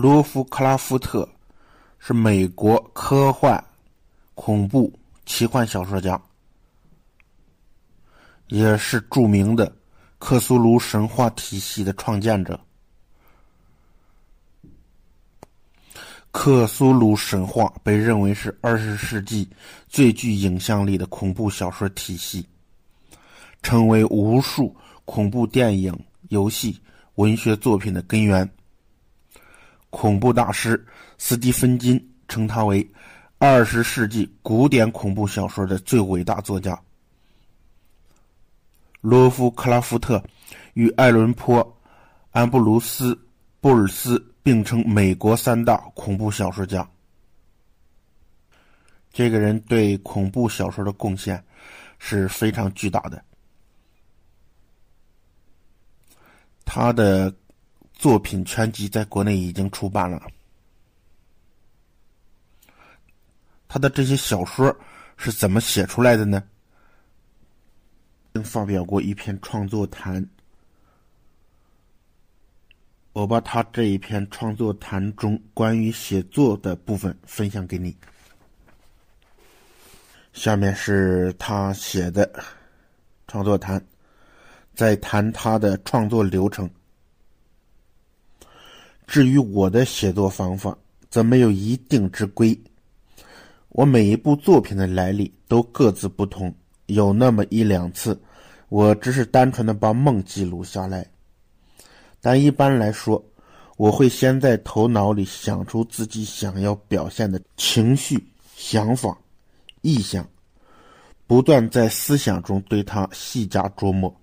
罗夫克拉夫特是美国科幻、恐怖、奇幻小说家，也是著名的克苏鲁神话体系的创建者。克苏鲁神话被认为是20世纪最具影响力的恐怖小说体系，成为无数恐怖电影、游戏、文学作品的根源。恐怖大师斯蒂芬金称他为20世纪古典恐怖小说的最伟大作家。罗夫克拉夫特与爱伦坡、安布鲁斯、布尔斯并称美国三大恐怖小说家。这个人对恐怖小说的贡献是非常巨大的，他的作品全集在国内已经出版了。他的这些小说是怎么写出来的呢？并发表过一篇创作谈，我把他这一篇创作谈中关于写作的部分分享给你。下面是他写的创作谈，在谈他的创作流程。至于我的写作方法，则没有一定之规。我每一部作品的来历都各自不同，有那么一两次，我只是单纯的把梦记录下来。但一般来说，我会先在头脑里想出自己想要表现的情绪、想法、意象，不断在思想中对它细加琢磨，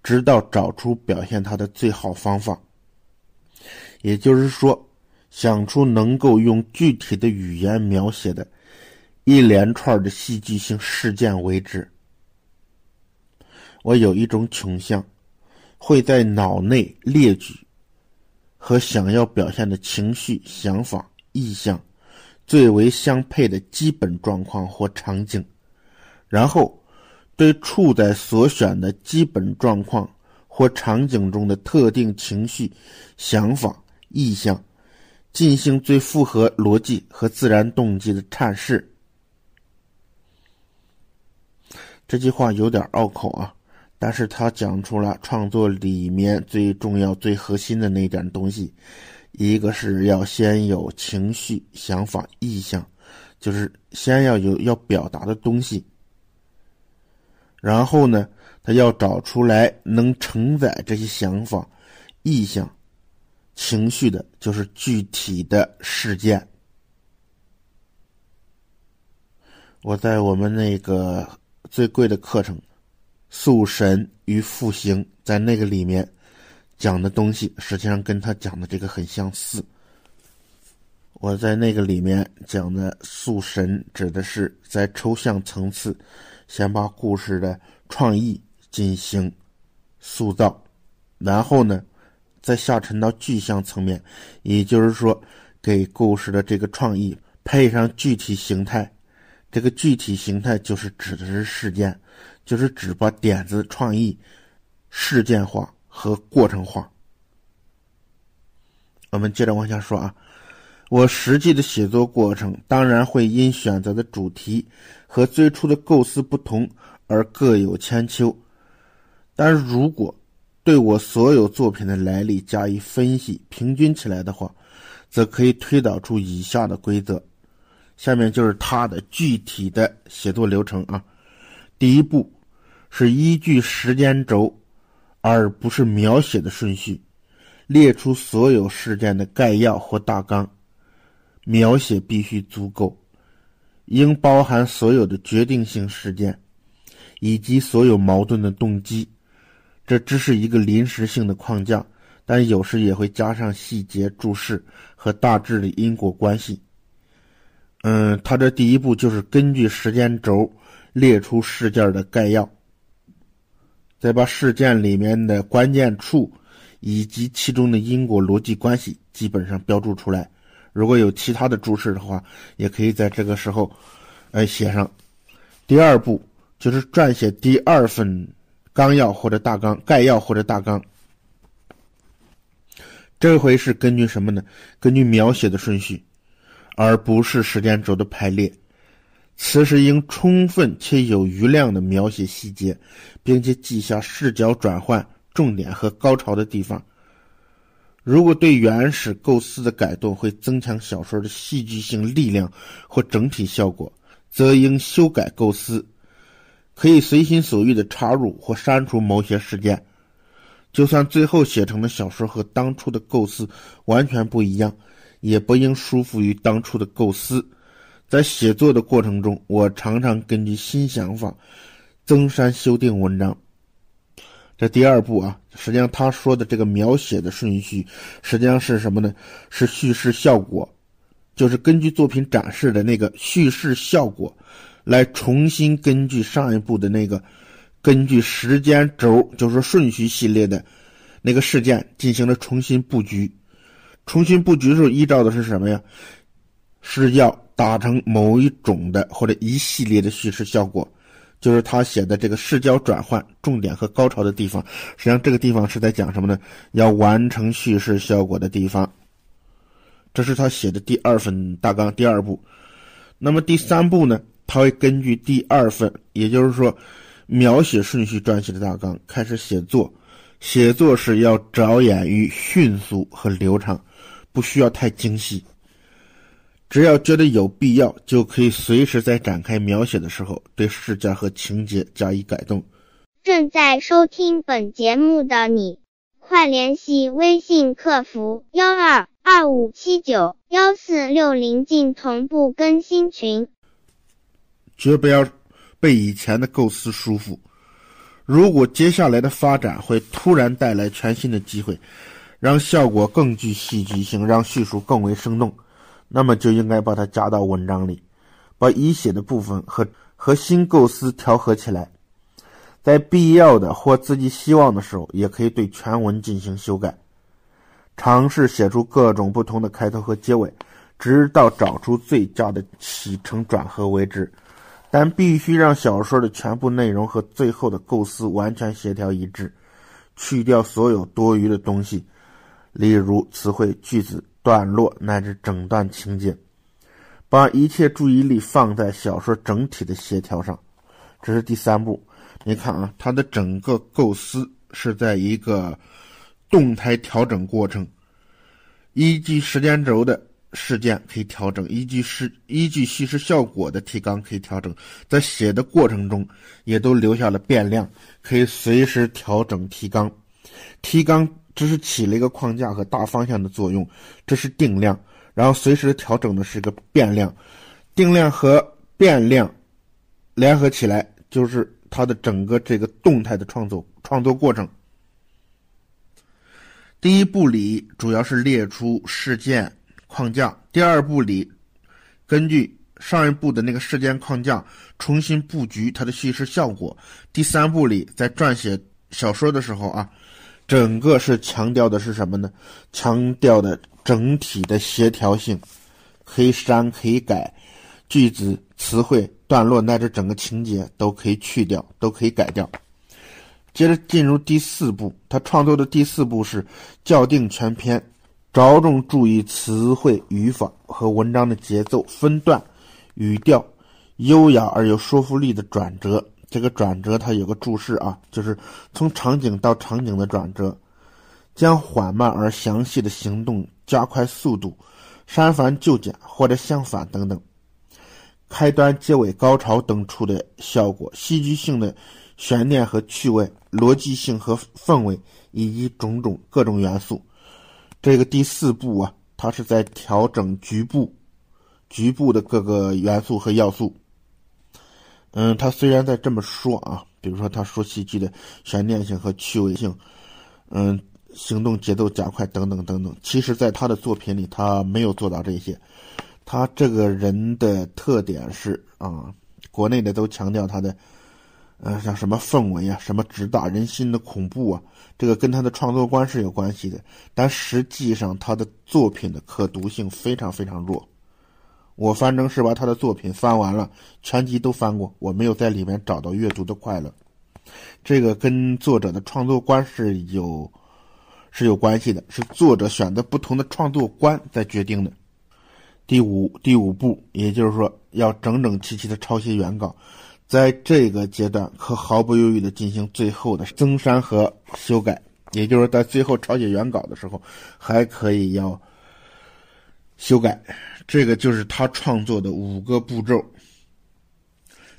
直到找出表现它的最好方法。也就是说，想出能够用具体的语言描写的一连串的戏剧性事件为止。我有一种倾向，会在脑内列举和想要表现的情绪、想法、意象最为相配的基本状况或场景，然后对处在所选的基本状况或场景中的特定情绪、想法、意象进行最符合逻辑和自然动机的阐释。这句话有点拗口啊，但是他讲出了创作里面最重要、最核心的那点东西。一个是要先有情绪、想法、意象，就是先要有要表达的东西，然后呢他要找出来能承载这些想法、意象、情绪的，就是具体的事件。我在我们那个最贵的课程《塑神与复形》在那个里面讲的东西，实际上跟他讲的这个很相似。我在那个里面讲的塑神指的是在抽象层次先把故事的创意进行塑造，然后呢再下沉到具象层面，也就是说给故事的这个创意配上具体形态。这个具体形态就是指的是事件，就是指把点子、创意事件化和过程化。我们接着往下说啊，我实际的写作过程当然会因选择的主题和最初的构思不同而各有千秋，但如果对我所有作品的来历加以分析平均起来的话，则可以推导出以下的规则。下面就是他的具体的写作流程啊。第一步是依据时间轴而不是描写的顺序，列出所有事件的概要或大纲，描写必须足够，应包含所有的决定性事件以及所有矛盾的动机。这只是一个临时性的框架，但有时也会加上细节注释和大致的因果关系。他这第一步就是根据时间轴列出事件的概要，再把事件里面的关键处以及其中的因果逻辑关系基本上标注出来。如果有其他的注释的话，也可以在这个时候写上。第二步就是撰写第二份纲要或者大纲，概要或者大纲。这回是根据什么呢？根据描写的顺序，而不是时间轴的排列。此时应充分且有余量的描写细节，并且记下视角转换、重点和高潮的地方。如果对原始构思的改动会增强小说的戏剧性力量或整体效果，则应修改构思，可以随心所欲地插入或删除某些事件。就算最后写成的小说和当初的构思完全不一样，也不应束缚于当初的构思。在写作的过程中，我常常根据新想法增删修订文章。这第二步啊，实际上他说的这个描写的顺序，实际上是什么呢？是叙事效果，就是根据作品展示的那个叙事效果，来重新根据上一部的那个，根据时间轴，就是顺序系列的那个事件进行了重新布局。重新布局的时候依照的是什么呀？是要达成某一种的或者一系列的叙事效果，就是他写的这个视角转换、重点和高潮的地方。实际上这个地方是在讲什么呢？要完成叙事效果的地方。这是他写的第二份大纲，第二部。那么第三部呢，他会根据第二份，也就是说描写顺序撰写的大纲开始写作。写作时要着眼于迅速和流畅，不需要太精细，只要觉得有必要，就可以随时在展开描写的时候对视角和情节加以改动。正在收听本节目的你，快联系微信客服1225791460进同步更新群。绝不要被以前的构思束缚，如果接下来的发展会突然带来全新的机会，让效果更具戏剧性，让叙述更为生动，那么就应该把它加到文章里，把已写的部分和新构思调和起来。在必要的或自己希望的时候，也可以对全文进行修改，尝试写出各种不同的开头和结尾，直到找出最佳的起承转合为止。但必须让小说的全部内容和最后的构思完全协调一致，去掉所有多余的东西，例如词汇、句子、段落乃至整段情节，把一切注意力放在小说整体的协调上。这是第三步。你看啊，它的整个构思是在一个动态调整过程，依据时间轴的事件可以调整，依据叙事效果的提纲可以调整，在写的过程中也都留下了变量，可以随时调整提纲。提纲只是起了一个框架和大方向的作用，这是定量，然后随时调整的是个变量。定量和变量联合起来，就是它的整个这个动态的创作过程。第一部里主要是列出事件框架，第二部里根据上一部的那个事件框架重新布局它的叙事效果。第三部里在撰写小说的时候啊，整个是强调的是什么呢？强调的整体的协调性，可以删可以改，句子、词汇、段落乃至整个情节都可以去掉，都可以改掉。接着进入第四部，他创作的第四部是校订全篇，着重注意词汇、语法和文章的节奏、分段、语调，优雅而有说服力的转折。这个转折它有个注释啊，就是从场景到场景的转折，将缓慢而详细的行动加快速度，删繁就简或者相反等等。开端、结尾、高潮等处的效果，戏剧性的悬念和趣味，逻辑性和氛围，以及种种各种元素。这个第四步啊，它是在调整局部的各个元素和要素。他虽然在这么说啊，比如说他说戏剧的悬念性和趣味性，行动节奏加快等等等等，其实在他的作品里他没有做到这些。他这个人的特点是啊，国内的都强调他的像什么氛围啊，什么直达人心的恐怖啊，这个跟他的创作观是有关系的，但实际上他的作品的可读性非常非常弱。我反正是把他的作品翻完了，全集都翻过，我没有在里面找到阅读的快乐。这个跟作者的创作观是有是有关系的，是作者选择不同的创作观在决定的。第五步，也就是说要整整齐齐的抄袭原稿，在这个阶段可毫不犹豫的进行最后的增删和修改，也就是在最后抄写原稿的时候还可以要修改。这个就是他创作的5个步骤。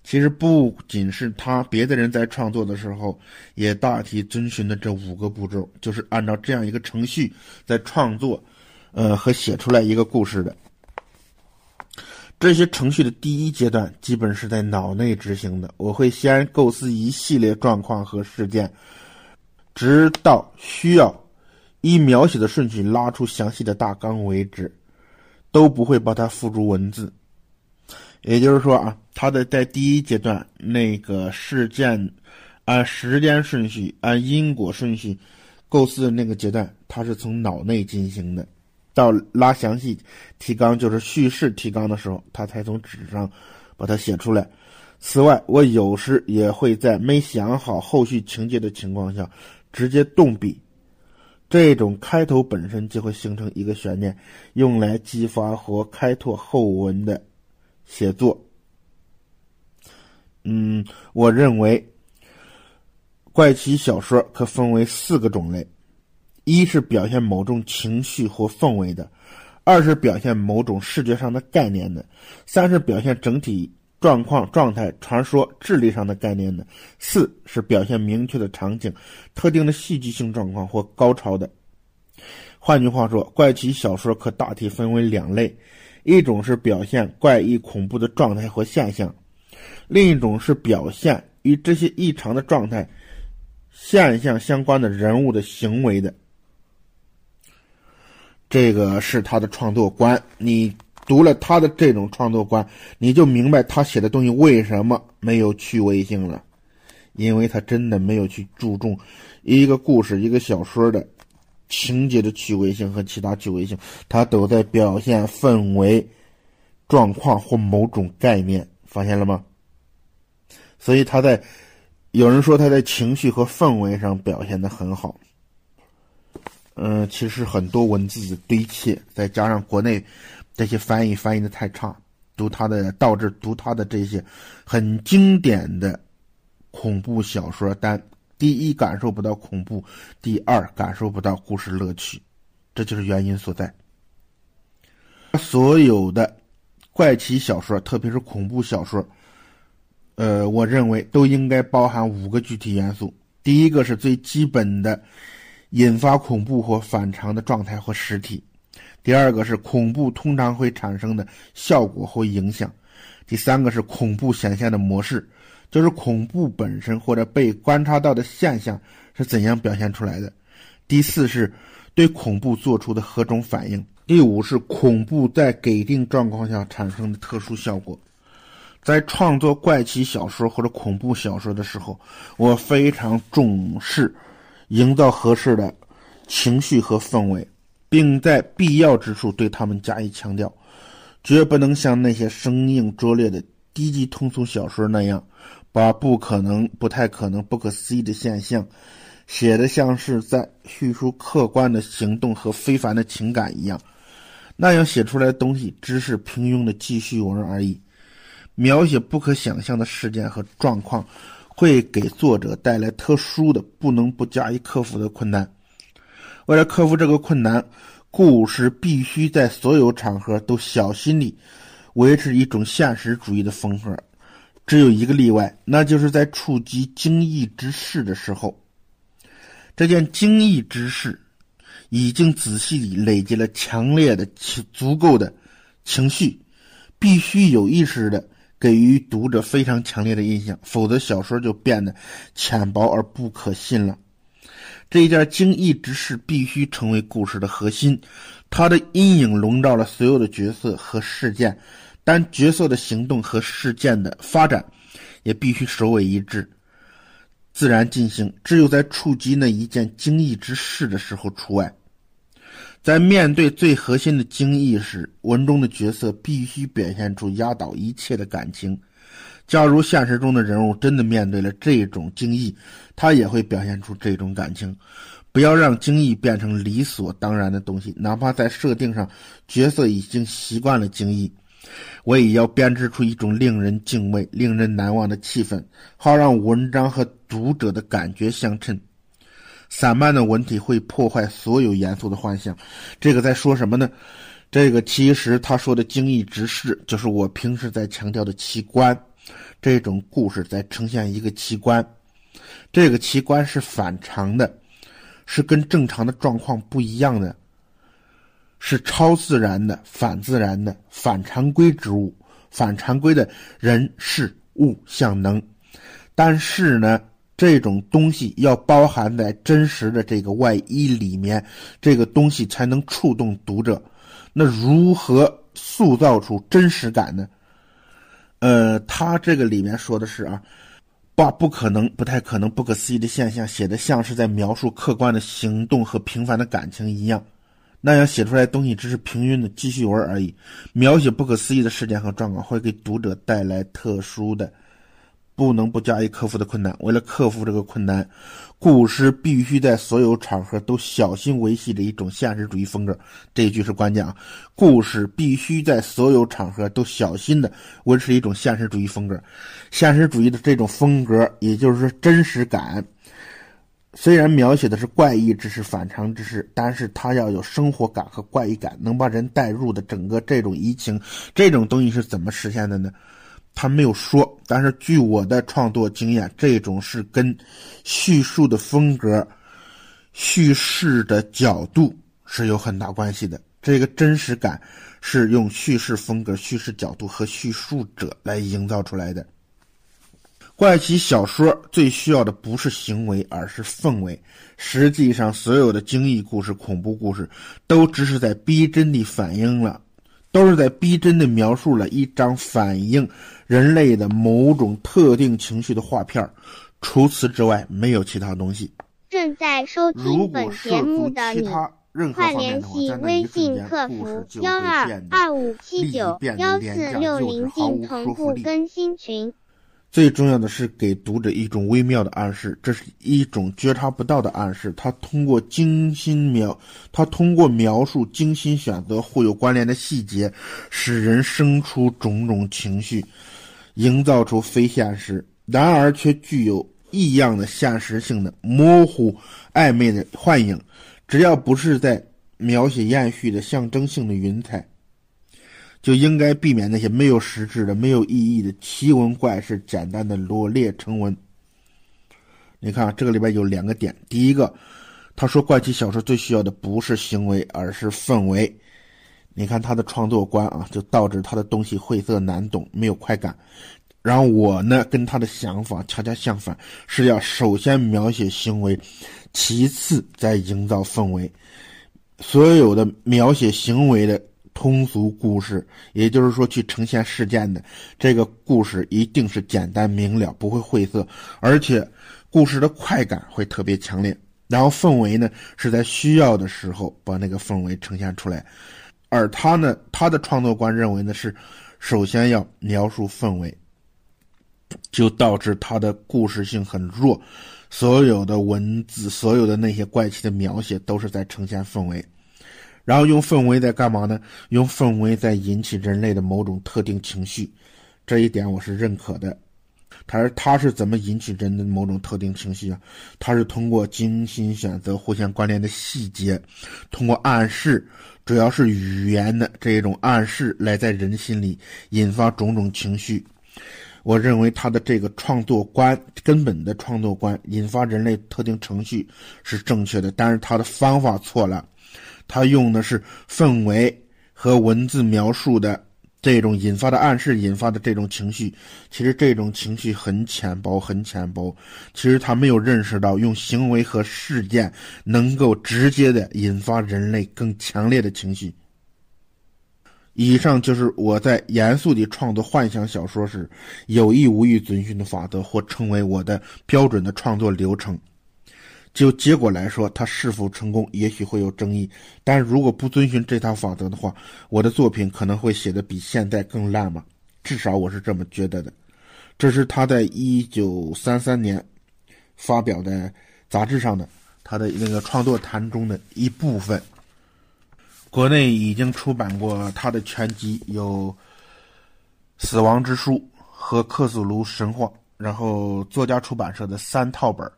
其实不仅是他，别的人在创作的时候也大体遵循的这5个步骤，就是按照这样一个程序在创作和写出来一个故事的。这些程序的第一阶段基本是在脑内执行的，我会先构思一系列状况和事件，直到需要依描写的顺序拉出详细的大纲为止，都不会把它付诸文字。也就是说啊，它的在第一阶段那个事件按时间顺序按因果顺序构思的那个阶段，它是从脑内进行的，到拉详细提纲就是叙事提纲的时候，他才从纸上把它写出来。此外，我有时也会在没想好后续情节的情况下直接动笔，这种开头本身就会形成一个悬念，用来激发和开拓后文的写作。我认为怪奇小说可分为4个种类。一是表现某种情绪或氛围的，2是表现某种视觉上的概念的，3是表现整体状况、状态、传说、智力上的概念的，4是表现明确的场景、特定的戏剧性状况或高潮的。换句话说，怪奇小说可大体分为2类，一种是表现怪异恐怖的状态和现象，另一种是表现与这些异常的状态、现象相关的人物的行为的。这个是他的创作观，你读了他的这种创作观，你就明白他写的东西为什么没有趣味性了，因为他真的没有去注重一个故事、一个小说的情节的趣味性和其他趣味性，他都在表现氛围、状况或某种概念，发现了吗？所以他在，有人说他在情绪和氛围上表现得很好。其实很多文字的堆砌，再加上国内这些翻译的太差，读他的这些很经典的恐怖小说，但第一感受不到恐怖，第二感受不到故事乐趣，这就是原因所在。所有的怪奇小说，特别是恐怖小说，我认为都应该包含5个具体元素。第一个是最基本的引发恐怖或反常的状态和实体，第二个是恐怖通常会产生的效果或影响，第三个是恐怖显现的模式，就是恐怖本身或者被观察到的现象是怎样表现出来的，第四是对恐怖做出的何种反应，第五是恐怖在给定状况下产生的特殊效果。在创作怪奇小说或者恐怖小说的时候，我非常重视营造合适的情绪和氛围，并在必要之处对他们加以强调，绝不能像那些生硬拙劣的低级通俗小说那样，把不可能、不太可能、不可思议的现象写得像是在叙述客观的行动和非凡的情感一样，那样写出来的东西只是平庸的记叙文而已。描写不可想象的事件和状况会给作者带来特殊的、不能不加以克服的困难。为了克服这个困难，故事必须在所有场合都小心地维持一种现实主义的风格。只有一个例外，那就是在触及惊异之事的时候。这件惊异之事已经仔细地累积了强烈的、足够的情绪，必须有意识地给予读者非常强烈的印象，否则小说就变得浅薄而不可信了。这一件惊异之事必须成为故事的核心，它的阴影笼罩了所有的角色和事件，但角色的行动和事件的发展也必须首尾一致，自然进行，只有在触及那一件惊异之事的时候除外。在面对最核心的惊异时，文中的角色必须表现出压倒一切的感情。假如现实中的人物真的面对了这种惊异，他也会表现出这种感情，不要让精益变成理所当然的东西，哪怕在设定上角色已经习惯了精益，我也要编织出一种令人敬畏、令人难忘的气氛，好让文章和读者的感觉相称。散漫的文体会破坏所有严肃的幻想。这个在说什么呢？这个其实他说的精益之事，就是我平时在强调的奇观。这种故事在呈现一个奇观，这个奇观是反常的，是跟正常的状况不一样的，是超自然的、反自然的、反常规之物、反常规的人事物象能。但是呢，这种东西要包含在真实的这个外衣里面，这个东西才能触动读者。那如何塑造出真实感呢？他这个里面说的是啊，把不可能、不太可能、不可思议的现象写得像是在描述客观的行动和平凡的感情一样，那样写出来的东西只是平庸的记叙文而已。描写不可思议的事件和状况会给读者带来特殊的、不能不加以克服的困难。为了克服这个困难，故事必须在所有场合都小心维系着一种现实主义风格。这一句是关键啊！故事必须在所有场合都小心的维持一种现实主义风格。现实主义的这种风格，也就是说真实感，虽然描写的是怪异之事、反常之事，但是它要有生活感和怪异感，能把人带入的整个这种移情。这种东西是怎么实现的呢？他没有说，但是据我的创作经验，这种是跟叙述的风格、叙事的角度是有很大关系的。这个真实感是用叙事风格、叙事角度和叙述者来营造出来的。怪奇小说最需要的不是行为，而是氛围。实际上，所有的惊异故事、恐怖故事，都只是在逼真地反映了，都是在逼真地描述了一张反映人类的某种特定情绪的画片，除此之外没有其他东西。正在收听本节目的你，快联系微信客服1225791460进同步更新群。最重要的是给读者一种微妙的暗示，这是一种觉察不到的暗示。他通过描述精心选择互有关联的细节，使人生出种种情绪，营造出非现实，然而却具有异样的现实性的模糊暧昧的幻影。只要不是在描写艳絮的象征性的云彩，就应该避免那些没有实质的、没有意义的奇闻怪事，简单的罗列成文。你看，这个里边有两个点。第一个，他说怪奇小说最需要的不是行为，而是氛围。你看他的创作观啊，就导致他的东西晦涩难懂，没有快感。然后我呢，跟他的想法恰恰相反，是要首先描写行为，其次再营造氛围。所有的描写行为的通俗故事，也就是说去呈现事件的这个故事，一定是简单明了，不会晦涩，而且故事的快感会特别强烈。然后氛围呢，是在需要的时候把那个氛围呈现出来。而他呢，他的创作观认为呢，是首先要描述氛围，就导致他的故事性很弱。所有的文字，所有的那些怪奇的描写，都是在呈现氛围。然后用氛围在干嘛呢？用氛围在引起人类的某种特定情绪，这一点我是认可的。他是怎么引起人的某种特定情绪啊？他是通过精心选择互相关联的细节，通过暗示，主要是语言的这种暗示，来在人心里引发种种情绪。我认为他的这个创作观，根本的创作观，引发人类特定情绪是正确的，但是他的方法错了。他用的是氛围和文字描述的这种引发的暗示，引发的这种情绪，其实这种情绪很浅薄，很浅薄。其实他没有认识到，用行为和事件能够直接的引发人类更强烈的情绪。以上就是我在严肃地创作幻想小说时，有意无意遵循的法则，或称为我的标准的创作流程。就结果来说，它是否成功也许会有争议，但如果不遵循这套法则的话，我的作品可能会写得比现在更烂嘛，至少我是这么觉得的。这是他在1933年发表在杂志上的他的那个创作谈中的一部分。国内已经出版过他的全集，有《死亡之书》和《克苏鲁神话》，然后作家出版社的三套本。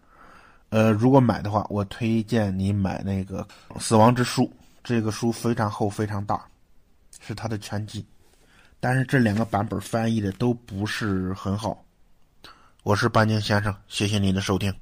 如果买的话，我推荐你买那个《死亡之书》，这个书非常厚非常大，是他的全集。但是这两个版本翻译的都不是很好。我是半斤先生，谢谢您的收听。